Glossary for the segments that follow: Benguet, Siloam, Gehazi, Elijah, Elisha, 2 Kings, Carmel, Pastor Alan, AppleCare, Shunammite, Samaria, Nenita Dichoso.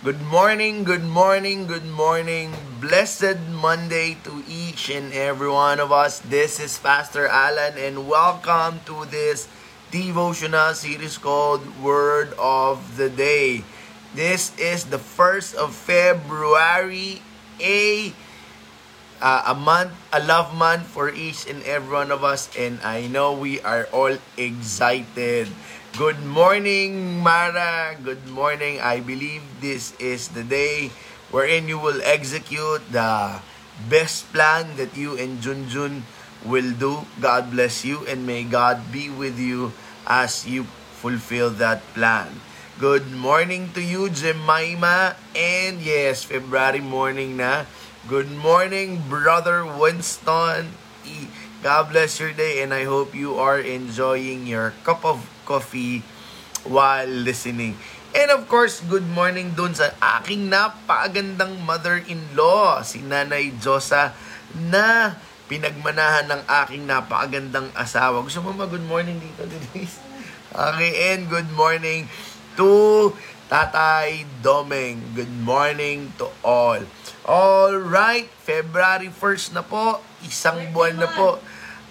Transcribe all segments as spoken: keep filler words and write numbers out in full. Good morning, good morning, good morning. Blessed Monday to each and every one of us. This is Pastor Alan and welcome to this devotional series called Word of the Day. This is the first of February, a, uh, a month, a love month for each and every one of us. And I know we are all excited. Good morning, Mara. Good morning. I believe this is the day wherein you will execute the best plan that you and Junjun will do. God bless you and may God be with you as you fulfill that plan. Good morning to you, Jemima. And yes, February morning na. Good morning, Brother Winston. God bless your day and I hope you are enjoying your cup of coffee while listening. And of course, good morning dun sa aking napakagandang mother-in-law, si Nanay Josa, na pinagmanahan ng aking napakagandang asawa. Gusto mo ma-good morning dito, Denise? Okay, and good morning to Tatay Domeng. Good morning to all. Alright, February first na po, isang buwan na po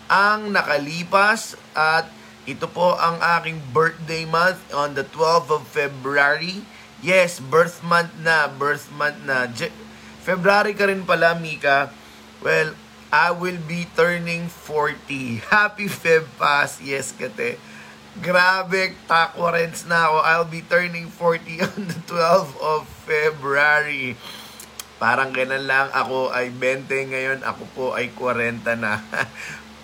ang nakalipas at ito po ang aking birthday month on the twelfth of February. Yes, birth month na, birth month na. Je- February ka rin pala, Mika. Well, I will be turning forty. Happy Feb Pass. Yes, kate. Grabe, takwarens na ako. I'll be turning forty on the twelfth of February. Parang ganun lang. Ako ay twenty ngayon. Ako po ay forty na.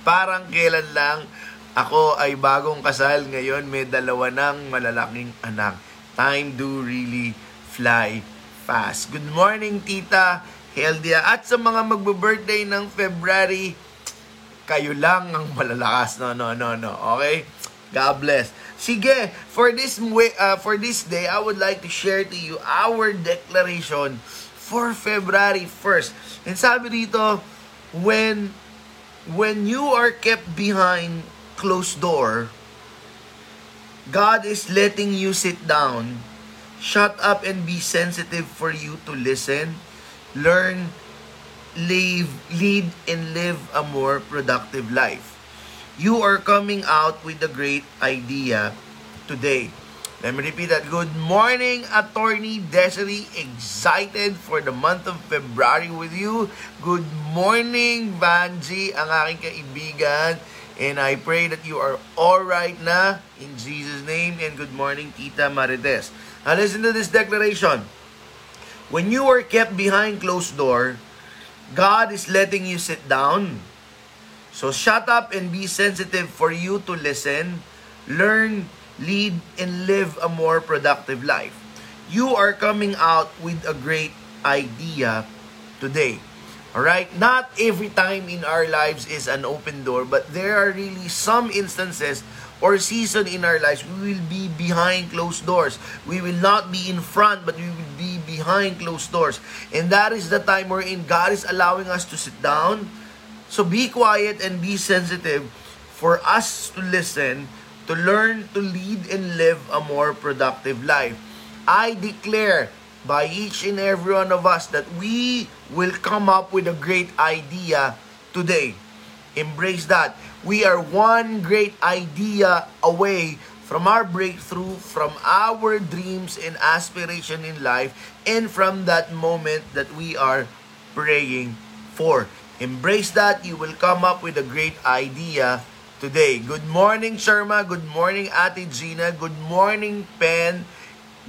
Parang kailan lang. Ako ay bagong kasal ngayon, may dalawa ng malalaking anak. Time do really fly fast. Good morning, Tita Heldia. At sa mga magbe-birthday ng February, kayo lang ang malalakas. No, no, no, no. Okay? God bless. Sige, for this uh, for this day, I would like to share to you our declaration for February first. And sabi dito, when, when you are kept behind closed door, God is letting you sit down. Shut up and be sensitive for you to listen, learn, live, lead, and live a more productive life. You are coming out with a great idea today. Let me repeat that. Good morning, Attorney Desiree. Excited for the month of February with you. Good morning, Vanji, ang aking kaibigan. And I pray that you are all right na in Jesus' name. And good morning, Tita Marites. Now listen to this declaration. When you are kept behind closed door, God is letting you sit down. So shut up and be sensitive for you to listen, learn, lead, and live a more productive life. You are coming out with a great idea today. Alright, not every time in our lives is an open door, but there are really some instances or season in our lives we will be behind closed doors. We will not be in front, but we will be behind closed doors. And that is the time we're in. God is allowing us to sit down. So be quiet and be sensitive for us to listen, to learn, to lead, and live a more productive life. I declare by each and every one of us that we will come up with a great idea today. Embrace that. We are one great idea away from our breakthrough, from our dreams and aspiration in life, and from that moment that we are praying for. Embrace that. You will come up with a great idea today. Good morning, Sharma. Good morning, Ate Gina. Good morning, Pen.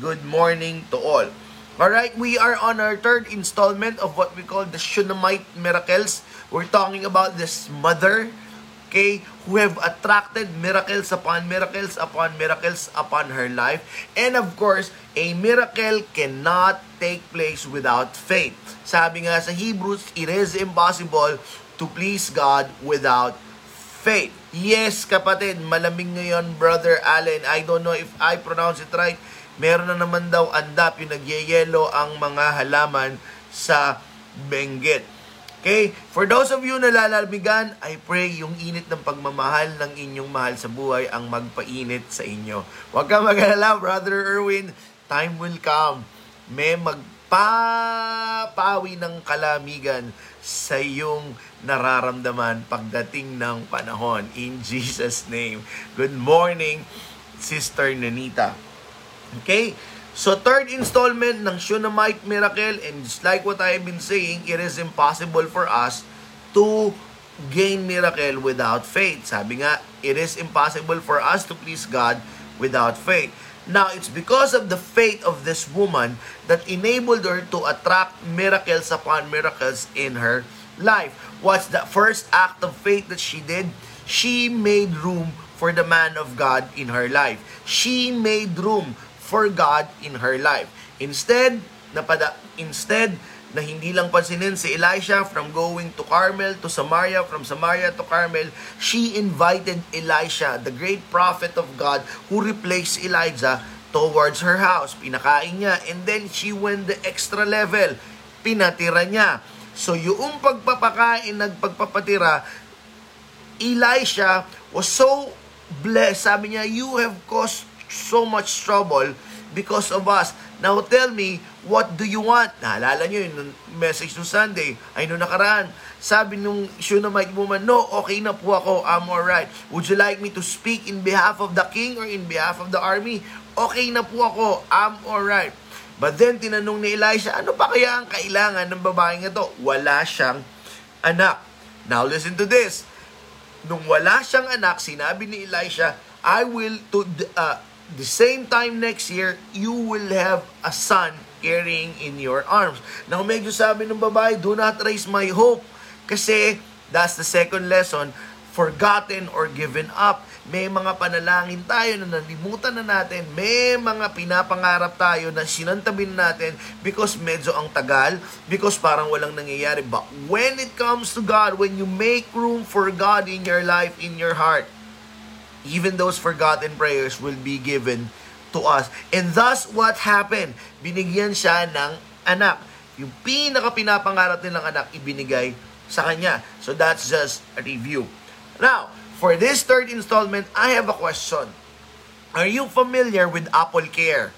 Good morning to all. Alright, we are on our third installment of what we call the Shunammite miracles. We're talking about this mother, okay, who have attracted miracles upon miracles upon miracles upon her life. And of course, a miracle cannot take place without faith. Sabi nga sa Hebrews, it is impossible to please God without faith. Yes, kapatid, malamig ngayon, Brother Allen. I don't know if I pronounce it right. Meron na naman daw andap, nagyeyelo ang mga halaman sa Benguet. Okay? For those of you na lalarbigan, I pray yung init ng pagmamahal ng inyong mahal sa buhay ang magpainit sa inyo. Huwag kang mag-alala, Brother Erwin. Time will come. may magpapawi ng kalamigan sa iyong nararamdaman pagdating ng panahon. In Jesus' name. Good morning, Sister Nanita. Okay? So, third installment ng Shunammite Miracle, and just like what I have been saying, it is impossible for us to gain miracle without faith. Sabi nga, it is impossible for us to please God without faith. Now, it's because of the faith of this woman that enabled her to attract miracles upon miracles in her life. What's the first act of faith that she did? She made room for the man of God in her life. She made room for God in her life. Instead, napada, instead na hindi lang pansinin si Elisha from going to Carmel to Samaria, from Samaria to Carmel, she invited Elisha, the great prophet of God, who replaced Elijah, towards her house. Pinakain niya, and then she went the extra level. Pinatira niya. So yung pagpapakain, nagpagpapatira, Elisha was so blessed. Sabi niya, you have caused so much trouble because of us. Now tell me, what do you want? Naalala nyo yung message no Sunday, ay no nakaraan. Sabi nung Shunammite woman, no, okay na po ako, I'm alright. Would you like me to speak in behalf of the king or in behalf of the army? Okay na po ako, I'm alright. But then tinanong ni Elisha, ano pa kaya ang kailangan ng babaeng ito? Wala siyang anak. Now listen to this. Nung wala siyang anak, sinabi ni Elisha, I will to uh, the same time next year, you will have a son carrying in your arms. Now, medyo sabi ng babae, do not raise my hope. Kasi, that's the second lesson, forgotten or given up. May mga panalangin tayo na nalimutan na natin. May mga pinapangarap tayo na sinantabin natin because medyo ang tagal, because parang walang nangyayari. But when it comes to God, when you make room for God in your life, in your heart, even those forgotten prayers will be given to us. And thus, what happened? Binigyan siya ng anak. Yung pinaka-pinapangarap nilang anak, ibinigay sa kanya. So, that's just a review. Now, for this third installment, I have a question. Are you familiar with AppleCare?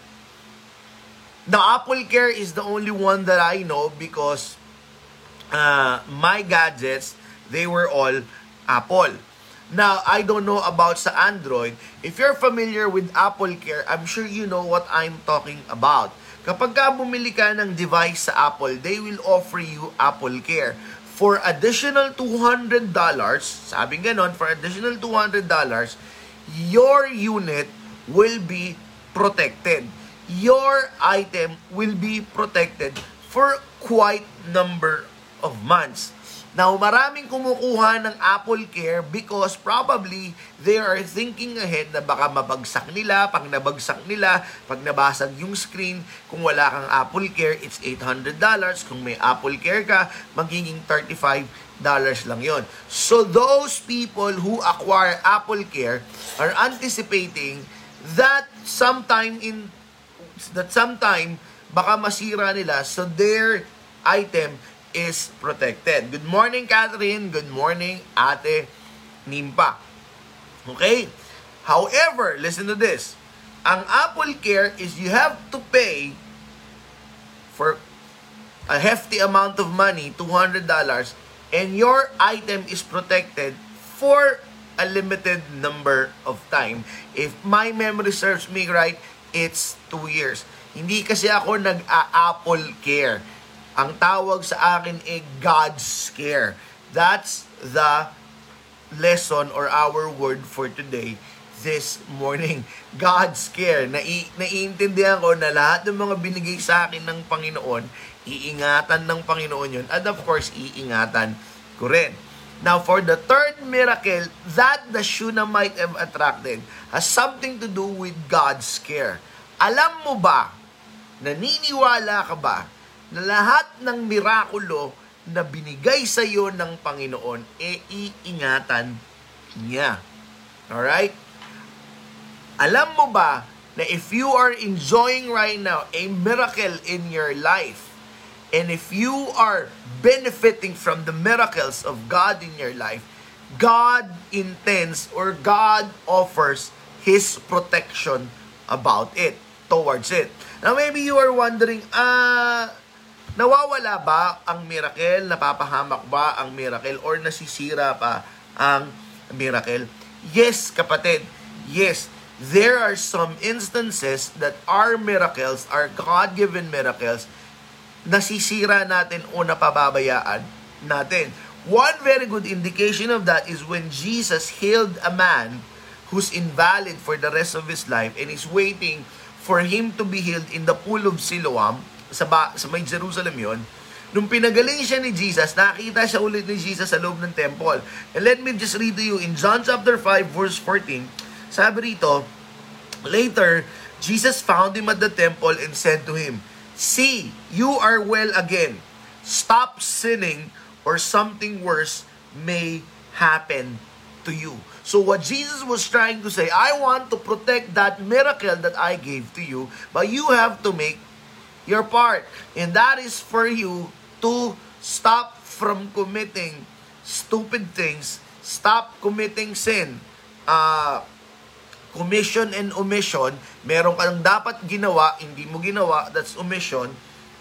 The AppleCare is the only one that I know because uh, my gadgets, they were all Apple. Now, I don't know about sa Android. If you're familiar with AppleCare, I'm sure you know what I'm talking about. Kapag ka bumili ka ng device sa Apple, they will offer you AppleCare. For additional two hundred dollars, sabi ganon, for additional two hundred dollars, your unit will be protected. Your item will be protected for quite number of months. Now, maraming kumukuha ng AppleCare because probably they are thinking ahead na baka mabagsak nila, pag nabagsak nila, pag nabasag yung screen, kung wala kang AppleCare, it's eight hundred dollars. Kung may AppleCare ka, magiging thirty-five dollars lang yon. So, those people who acquire AppleCare are anticipating that sometime in, that sometime, baka masira nila, so their item is protected. Good morning, Catherine. Good morning, Ate Nimpa. Okay? However, listen to this. Ang AppleCare is you have to pay for a hefty amount of money, two hundred dollars, and your item is protected for a limited number of time. If my memory serves me right, it's two years. Hindi kasi ako nag-AppleCare. Ang tawag sa akin ay God's care. That's the lesson or our word for today, this morning. God's care. Nai- naiintindihan ko na lahat ng mga binigay sa akin ng Panginoon, iingatan ng Panginoon yun. And of course, iingatan ko rin. Now, for the third miracle that the Shunammite have attracted has something to do with God's care. Alam mo ba, naniniwala ka ba, na lahat ng mirakulo na binigay sa iyo ng Panginoon, e iingatan niya. Alright? Alam mo ba na if you are enjoying right now a miracle in your life, and if you are benefiting from the miracles of God in your life, God intends or God offers His protection about it. towards it. Now maybe you are wondering, ah, uh, nawawala ba ang miracle? Napapahamak ba ang miracle? Or nasisira pa ang miracle? Yes, kapatid. Yes, there are some instances that our miracles, our God-given miracles, nasisira natin o napababayaan natin. One very good indication of that is when Jesus healed a man who's invalid for the rest of his life and is waiting for him to be healed in the pool of Siloam. Sa, ba, sa may Jerusalem yun, nung pinagaling siya ni Jesus, nakita siya ulit ni Jesus sa loob ng temple. And let me just read to you in John chapter five verse fourteen, sabi rito, later, Jesus found him at the temple and said to him, see, you are well again. Stop sinning or something worse may happen to you. So what Jesus was trying to say, I want to protect that miracle that I gave to you, but you have to make your part. And that is for you to stop from committing stupid things, stop committing sin, uh, commission and omission. Meron kang dapat ginawa, hindi mo ginawa, that's omission.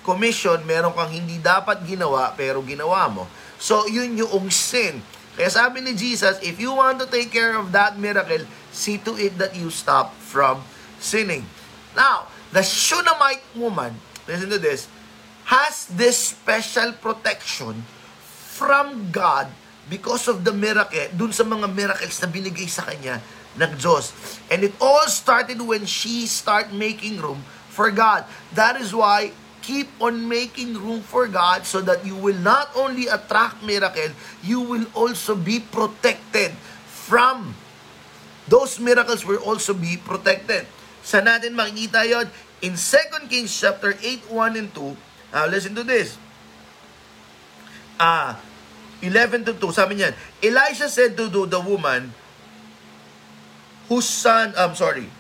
Commission, meron kang hindi dapat ginawa, pero ginawa mo. So, yun yung sin. Kaya sabi ni Jesus, if you want to take care of that miracle, see to it that you stop from sinning. Now, the Shunammite woman, listen to this, has this special protection from God because of the miracle, dun sa mga miracles na binigay sa kanya ng Diyos. And it all started when she started making room for God. That is why, keep on making room for God so that you will not only attract miracle, you will also be protected from those miracles will also be protected. Saan natin makikita yun? In Second Kings chapter eight, one and two, uh, listen to this. Uh, eleven to two, sabi niyan, Elisha said to the woman whose son, I'm sorry,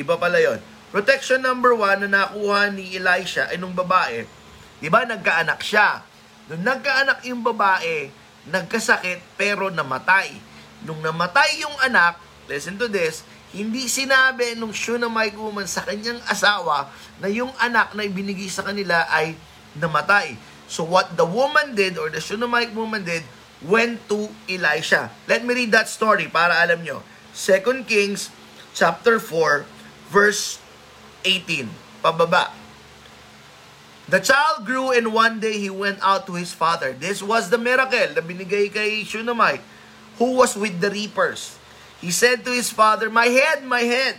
iba pala yun. Protection number one na nakuha ni Elisha ay nung babae. Diba, nagkaanak siya. Nung nagkaanak yung babae, nagkasakit pero namatay. Nung namatay yung anak, listen to this, hindi sinabi nung Shunammite woman sa kanyang asawa na yung anak na ibinigay sa kanila ay namatay. So what the woman did or the Shunammite woman did, went to Elisha. Let me read that story para alam nyo. Second Kings chapter four verse eighteen. Pababa. The child grew and one day he went out to his father. This was the miracle na binigay kay Shunammite who was with the reapers. He said to his father, my head, my head.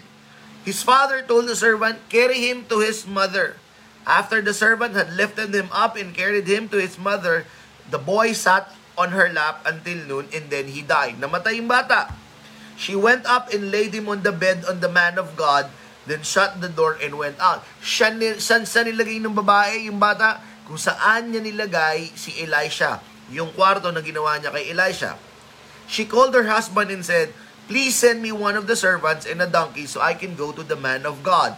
His father told the servant, carry him to his mother. After the servant had lifted him up and carried him to his mother, the boy sat on her lap until noon and then he died. Namatay yung bata. She went up and laid him on the bed on the man of God, then shut the door and went out. Siya, saan siya nilagay ng babae, yung bata? Kung saan niya nilagay si Elisha. Yung kwarto na ginawa niya kay Elisha. She called her husband and said, please send me one of the servants and a donkey so I can go to the man of God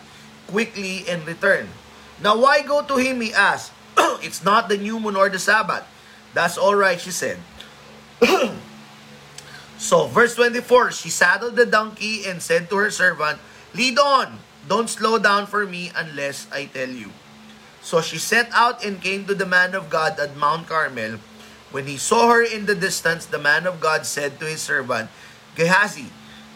quickly and return. Now, why go to him? He asked. It's not the new moon or the Sabbath. That's all right, she said. So, verse twenty-four, she saddled the donkey and said to her servant, lead on. Don't slow down for me unless I tell you. So she set out and came to the man of God at Mount Carmel. When he saw her in the distance, the man of God said to his servant, Gehazi,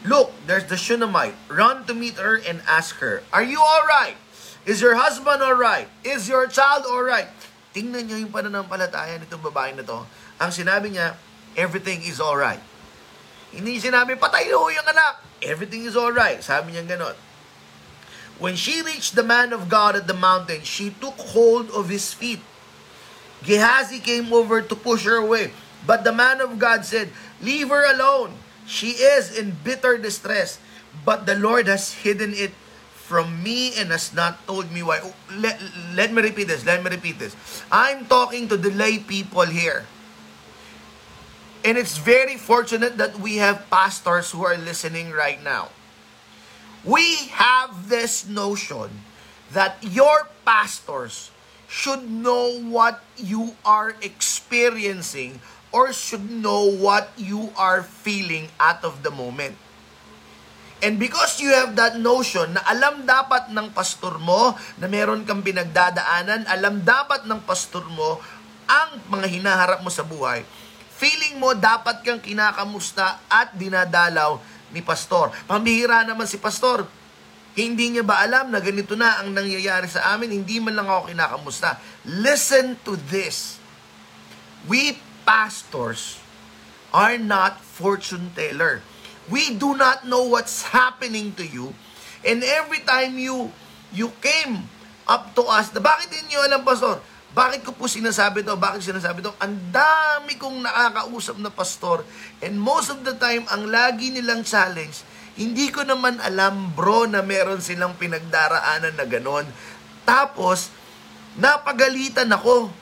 look, there's the Shunammite. Run to meet her and ask her, are you all right? Is your husband all right? Is your child all right? Tingnan niyo yung pananampalataya nitong babae na to. Ang sinabi niya, everything is all right. Hindi sinabi, patay ho yung anak. Everything is all right. Sabi niya ganon. When she reached the man of God at the mountain, she took hold of his feet. Gehazi came over to push her away. But the man of God said, leave her alone. She is in bitter distress, but the Lord has hidden it from me and has not told me why. Oh, let, let me repeat this. Let me repeat this. I'm talking to the lay people here. And it's very fortunate that we have pastors who are listening right now. We have this notion that your pastors should know what you are experiencing or should know what you are feeling out of the moment. And because you have that notion na alam dapat ng pastor mo na meron kang pinagdadaanan, alam dapat ng pastor mo ang mga hinaharap mo sa buhay, feeling mo dapat kang kinakamusta at dinadalaw ni pastor. Pambihira naman si pastor. Hindi niya ba alam na ganito na ang nangyayari sa amin? Hindi man lang ako kinakamusta. Listen to this. We pastors are not fortune teller. We do not know what's happening to you. And every time you you came up to us, na, bakit hindi nyo alam, pastor? Bakit ko po sinasabi to? Bakit sinasabi to? Ang dami kong nakakausap na pastor. And most of the time, ang lagi nilang challenge, hindi ko naman alam, bro, na meron silang pinagdaraanan na ganon. Tapos, napagalitan ako.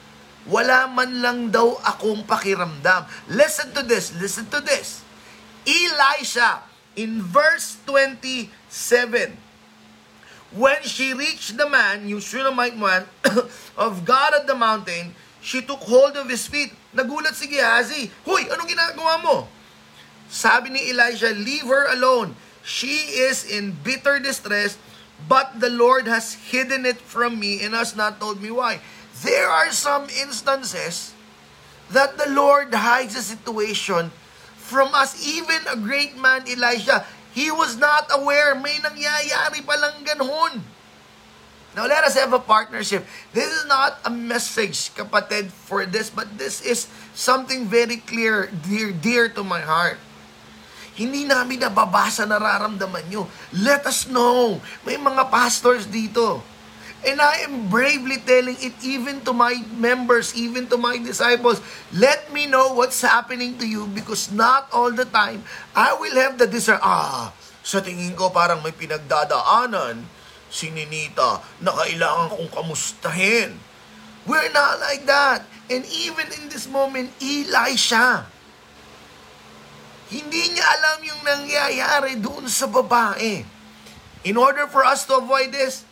Wala man lang daw akong pakiramdam. Listen to this. Listen to this. Elisha, in verse twenty-seven, when she reached the man, yung Shunammite man, of God at the mountain, she took hold of his feet. Nagulat si Gehazi. Hoy, anong ginagawa mo? Sabi ni Elisha, leave her alone. She is in bitter distress, but the Lord has hidden it from me and has not told me why. There are some instances that the Lord hides a situation from us. Even a great man, Elijah, he was not aware. May nangyayari palang ganun. Now, let us have a partnership. This is not a message, kapatid, for this, but this is something very clear, dear, dear to my heart. Hindi namin nababasa, nararamdaman nyo. Let us know. May mga pastors dito. And I am bravely telling it even to my members, even to my disciples. Let me know what's happening to you because not all the time I will have the desire. Ah, sa tingin ko parang may pinagdadaanan si Ninita na kailangan kong kamustahin. We're not like that. And even in this moment, Elisha, hindi niya alam yung nangyayari doon sa babae. In order for us to avoid this,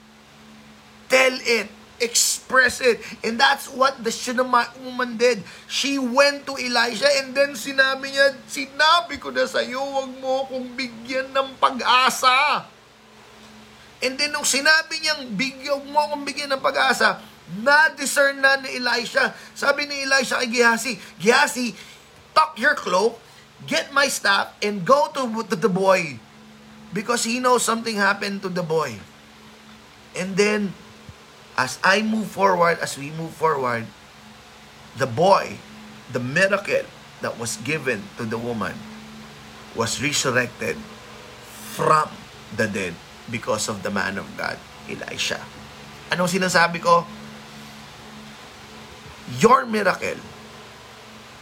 tell it, express it. And that's what the Shunammite woman did. She went to Elisha and then sinabi niya, sinabi ko na sa'yo, huwag mo akong bigyan ng pag-asa. And then nung sinabi niyang, huwag mo akong bigyan ng pag-asa, na-discern na ni Elisha. Sabi ni Elisha kay Gehazi, Gehazi, tuck your cloak, get my staff, and go to, to the boy. Because he knows something happened to the boy. And then, as I move forward, as we move forward, the boy, the miracle that was given to the woman was resurrected from the dead because of the man of God, Elisha. Anong sinasabi ko? Your miracle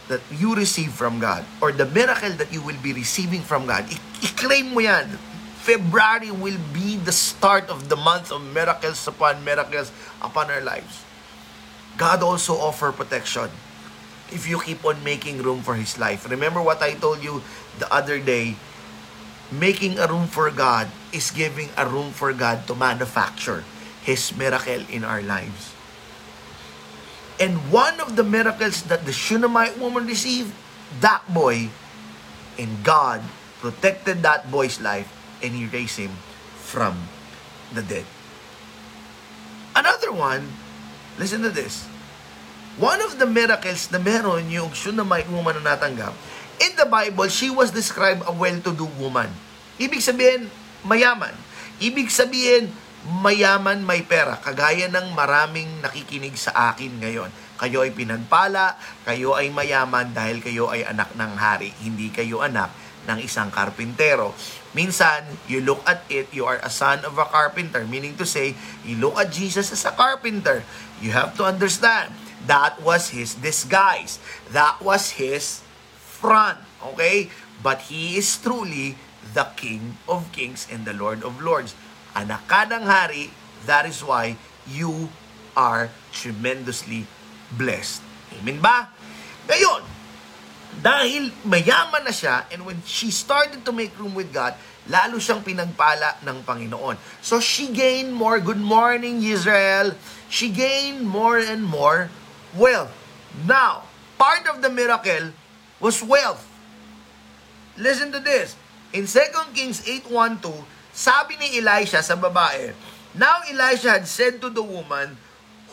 that you receive from God or the miracle that you will be receiving from God, i-claim mo yan. February will be the start of the month of miracles upon miracles upon our lives. God also offers protection if you keep on making room for His life. Remember what I told you the other day, making a room for God is giving a room for God to manufacture His miracle in our lives. And one of the miracles that the Shunammite woman received, that boy, and God protected that boy's life and He raised him from the dead. Another one, listen to this. One of the miracles na meron yung Shunammite woman na natanggap, in the Bible, she was described a well-to-do woman. Ibig sabihin, mayaman. Ibig sabihin, mayaman may pera. Kagaya ng maraming nakikinig sa akin ngayon. Kayo ay pinagpala, kayo ay mayaman dahil kayo ay anak ng hari. Hindi kayo anak ng isang karpintero. Minsan, you look at it, you are a son of a carpenter. Meaning to say, you look at Jesus as a carpenter. You have to understand, that was His disguise. That was His front. Okay? But He is truly the King of Kings and the Lord of Lords. Anak ka ng hari, that is why you are tremendously blessed. Amen ba? Ngayon, dahil mayaman na siya, and when she started to make room with God, lalo siyang pinagpala ng Panginoon. So she gained more, good morning Israel, she gained more and more wealth. Now, part of the miracle was wealth. Listen to this. In Second Kings eight one to, sabi ni Elisha sa babae, "Now Elisha had said to the woman,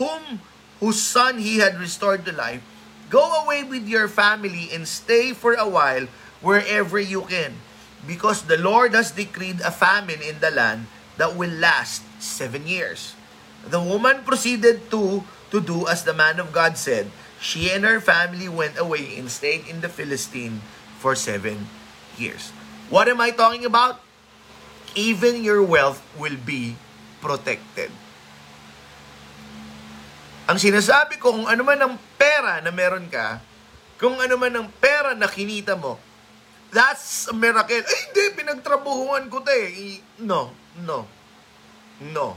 whom whose son he had restored to life, go away with your family and stay for a while wherever you can, because the Lord has decreed a famine in the land that will last seven years. The woman proceeded to, to do as the man of God said. She and her family went away and stayed in the Philistine for seven years." What am I talking about? Even your wealth will be protected. Ang sinasabi ko, kung ano man ang pera na meron ka, kung ano man ang pera na kinita mo, that's a miracle. Ay, hindi, pinagtrabuhuan ko ito eh. No, no, no.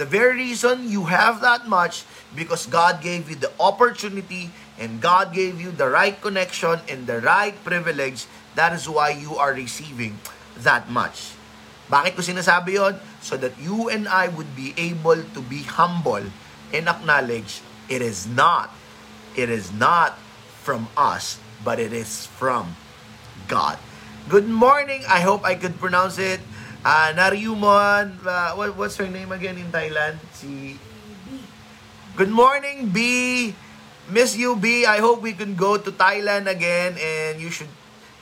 The very reason you have that much because God gave you the opportunity and God gave you the right connection and the right privilege. That is why you are receiving that much. Bakit ko sinasabi yun? So that you and I would be able to be humble and acknowledge it is not, it is not from us, but it is from God. Good morning. I hope I could pronounce it. Uh, Nariumon, uh, what, what's her name again in Thailand? Si. Good morning, B. Miss you, B. I hope we can go to Thailand again, and you should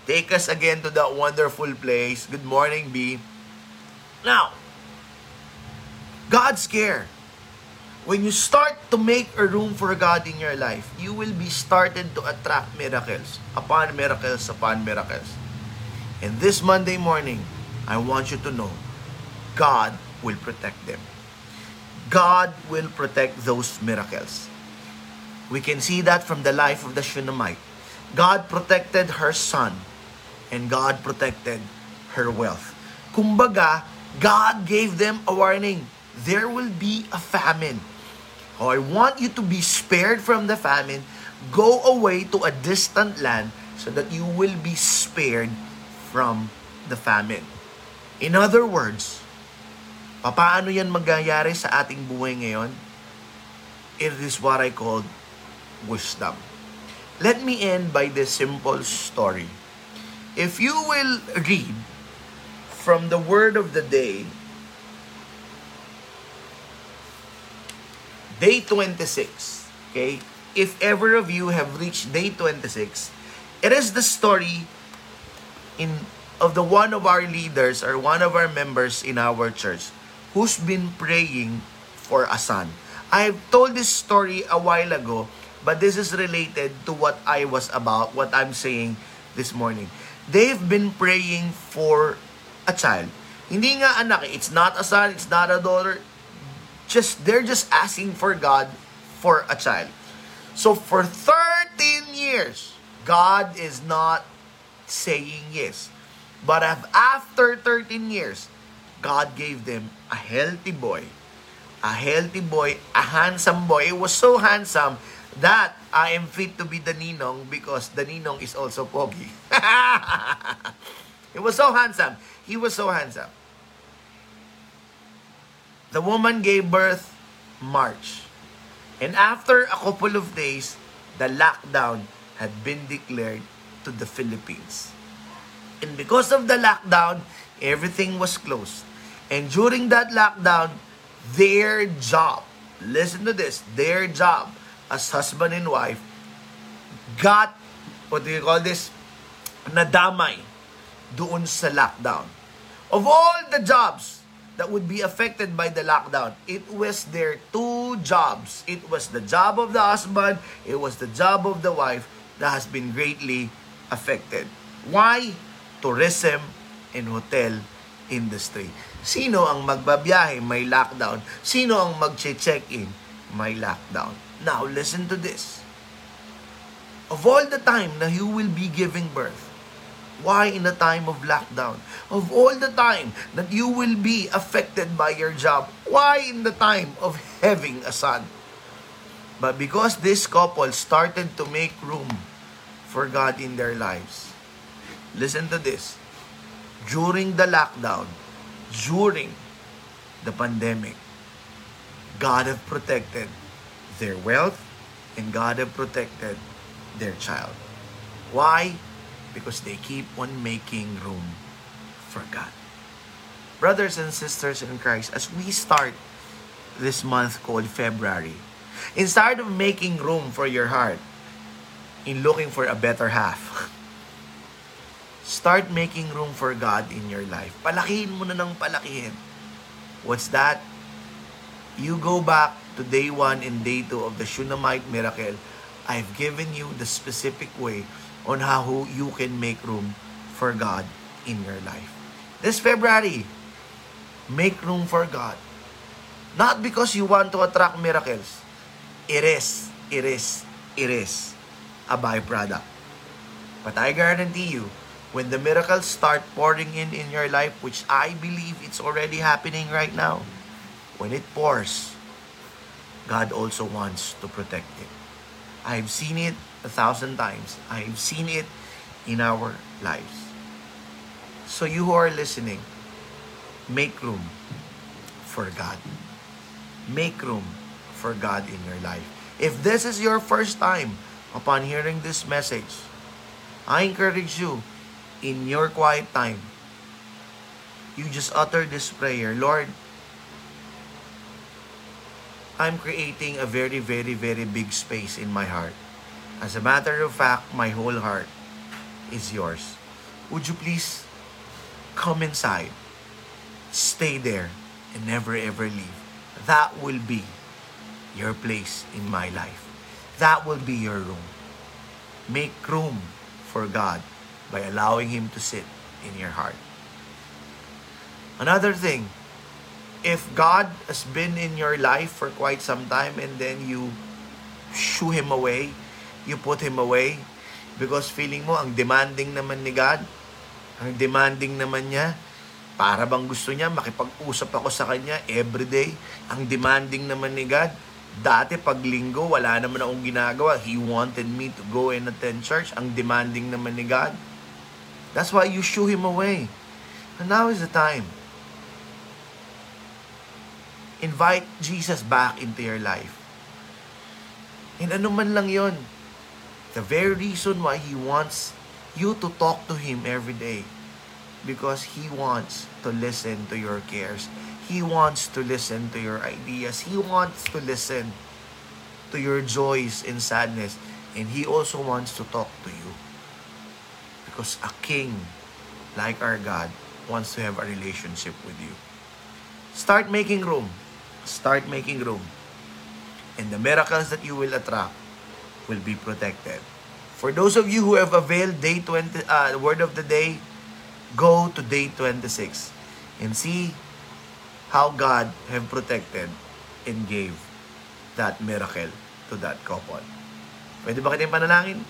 take us again to that wonderful place. Good morning, B. Now, God's care. When you start to make a room for God in your life, you will be started to attract miracles upon miracles upon miracles. And this Monday morning, I want you to know, God will protect them. God will protect those miracles. We can see that from the life of the Shunammite. God protected her son, and God protected her wealth. Kumbaga, God gave them a warning. There will be a famine. Oh, I want you to be spared from the famine. Go away to a distant land so that you will be spared from the famine. In other words, paano yan magyayari sa ating buhay ngayon? It is what I call wisdom. Let me end by this simple story. If you will read from the word of the day, Day twenty-six, okay? If ever of you have reached day twenty-six, it is the story in of the one of our leaders or one of our members in our church who's been praying for a son. I have told this story a while ago, but this is related to what I was about, what I'm saying this morning. They've been praying for a child. Hindi nga anak, it's not a son, it's not a daughter. Just, they're just asking for God for a child. So for thirteen years, God is not saying yes. But after thirteen years, God gave them a healthy boy. A healthy boy, a handsome boy. He was so handsome that I am fit to be the Ninong because the Ninong is also pogi. He was so handsome. He was so handsome. The woman gave birth March. And after a couple of days, the lockdown had been declared to the Philippines. And because of the lockdown, everything was closed. And during that lockdown, their job, listen to this, their job as husband and wife got, what do you call this, nadamay doon sa lockdown. Of all the jobs that would be affected by the lockdown, it was their two jobs. It was the job of the husband, it was the job of the wife that has been greatly affected. Why? Tourism and hotel industry. Sino ang magbabiyahe? May lockdown. Sino ang magche-check-in? May lockdown. Now, listen to this. Of all the time na you will be giving birth, why in a time of lockdown? Of all the time that you will be affected by your job, why in the time of having a son? But because this couple started to make room for God in their lives. Listen to this. During the lockdown, during the pandemic, God have protected their wealth and God have protected their child. Why? Because they keep on making room forgot. Brothers and sisters in Christ, as we start this month called February, instead of making room for your heart in looking for a better half, start making room for God in your life. Palakihin mo na ng palakihin. What's that? You go back to day one and day two of the Shunammite miracle. I've given you the specific way on how you can make room for God in your life. This February, make room for God. Not because you want to attract miracles. It is, it is, it is a byproduct. But I guarantee you, when the miracles start pouring in in your life, which I believe it's already happening right now, when it pours, God also wants to protect it. I've seen it a thousand times. I've seen it in our lives. So you who are listening, make room for God. Make room for God in your life. If this is your first time upon hearing this message, I encourage you, in your quiet time, you just utter this prayer. Lord, I'm creating a very, very, very big space in my heart. As a matter of fact, my whole heart is yours. Would you please come inside, stay there, and never, ever leave? That will be your place in my life. That will be your room. Make room for God by allowing Him to sit in your heart. Another thing, if God has been in your life for quite some time and then you shoo Him away, you put Him away, because feeling mo, ang demanding naman ni God, ang demanding naman niya, para bang gusto niya, makipag-usap ako sa Kanya everyday, ang demanding naman ni God, dati pag linggo, wala naman akong ginagawa, He wanted me to go and attend church, ang demanding naman ni God, that's why you shoo Him away. And now is the time. Invite Jesus back into your life. And ano man lang yon, the very reason why He wants you to talk to Him every day, because He wants to listen to your cares. He wants to listen to your ideas. He wants to listen to your joys and sadness. And He also wants to talk to you. Because a king like our God wants to have a relationship with you. Start making room. Start making room. And the miracles that you will attract will be protected. For those of you who have availed day twenty, uh, word of the day, go to day twenty-six and see how God have protected and gave that miracle to that couple. Pwede ba kayong panalangin?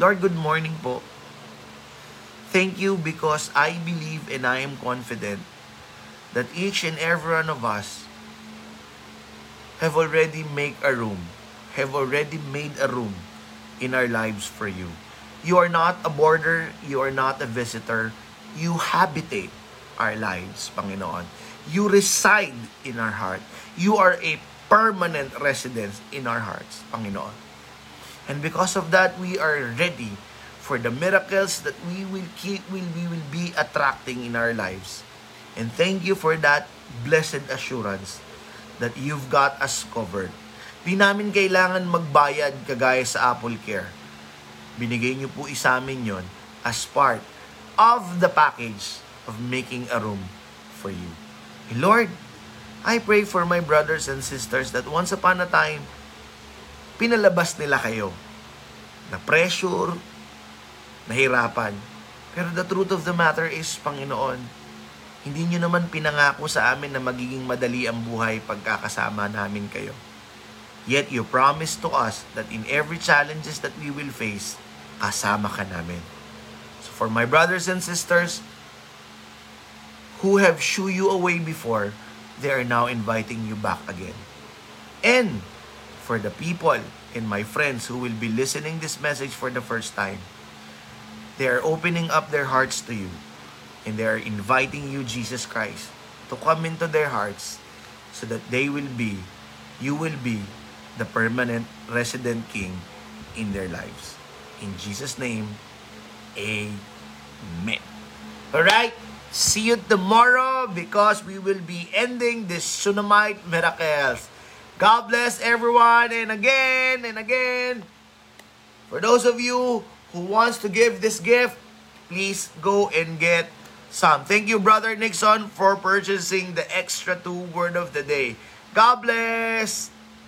Lord, good morning po. Thank you because I believe and I am confident that each and every one of us have already made a room, have already made a room in our lives for you. You are not a border, you are not a visitor, you habitate our lives, Panginoon. You reside in our heart. You are a permanent residence in our hearts, Panginoon. And because of that, we are ready for the miracles that we will keep, will we will be attracting in our lives. And thank you for that blessed assurance that you've got us covered. Di namin kailangan magbayad kagaya sa AppleCare. Binigay niyo po isa amin yon as part of the package of making a room for you. Hey Lord, I pray for my brothers and sisters that once upon a time, pinalabas nila kayo na pressure, nahirapan. Pero the truth of the matter is, Panginoon, hindi nyo naman pinangako sa amin na magiging madali ang buhay pagkakasama namin kayo. Yet you promised to us that in every challenges that we will face, kasama ka namin. So for my brothers and sisters who have shooed you away before, they are now inviting you back again. And for the people and my friends who will be listening this message for the first time, they are opening up their hearts to you and they are inviting you, Jesus Christ, to come into their hearts so that they will be, you will be the permanent resident king in their lives. In Jesus' name, amen. Alright? See you tomorrow because we will be ending this Shunammite miracles. God bless everyone, and again and again, for those of you who wants to give this gift, please go and get some. Thank you, Brother Nixon, for purchasing the extra two word of the day. God bless.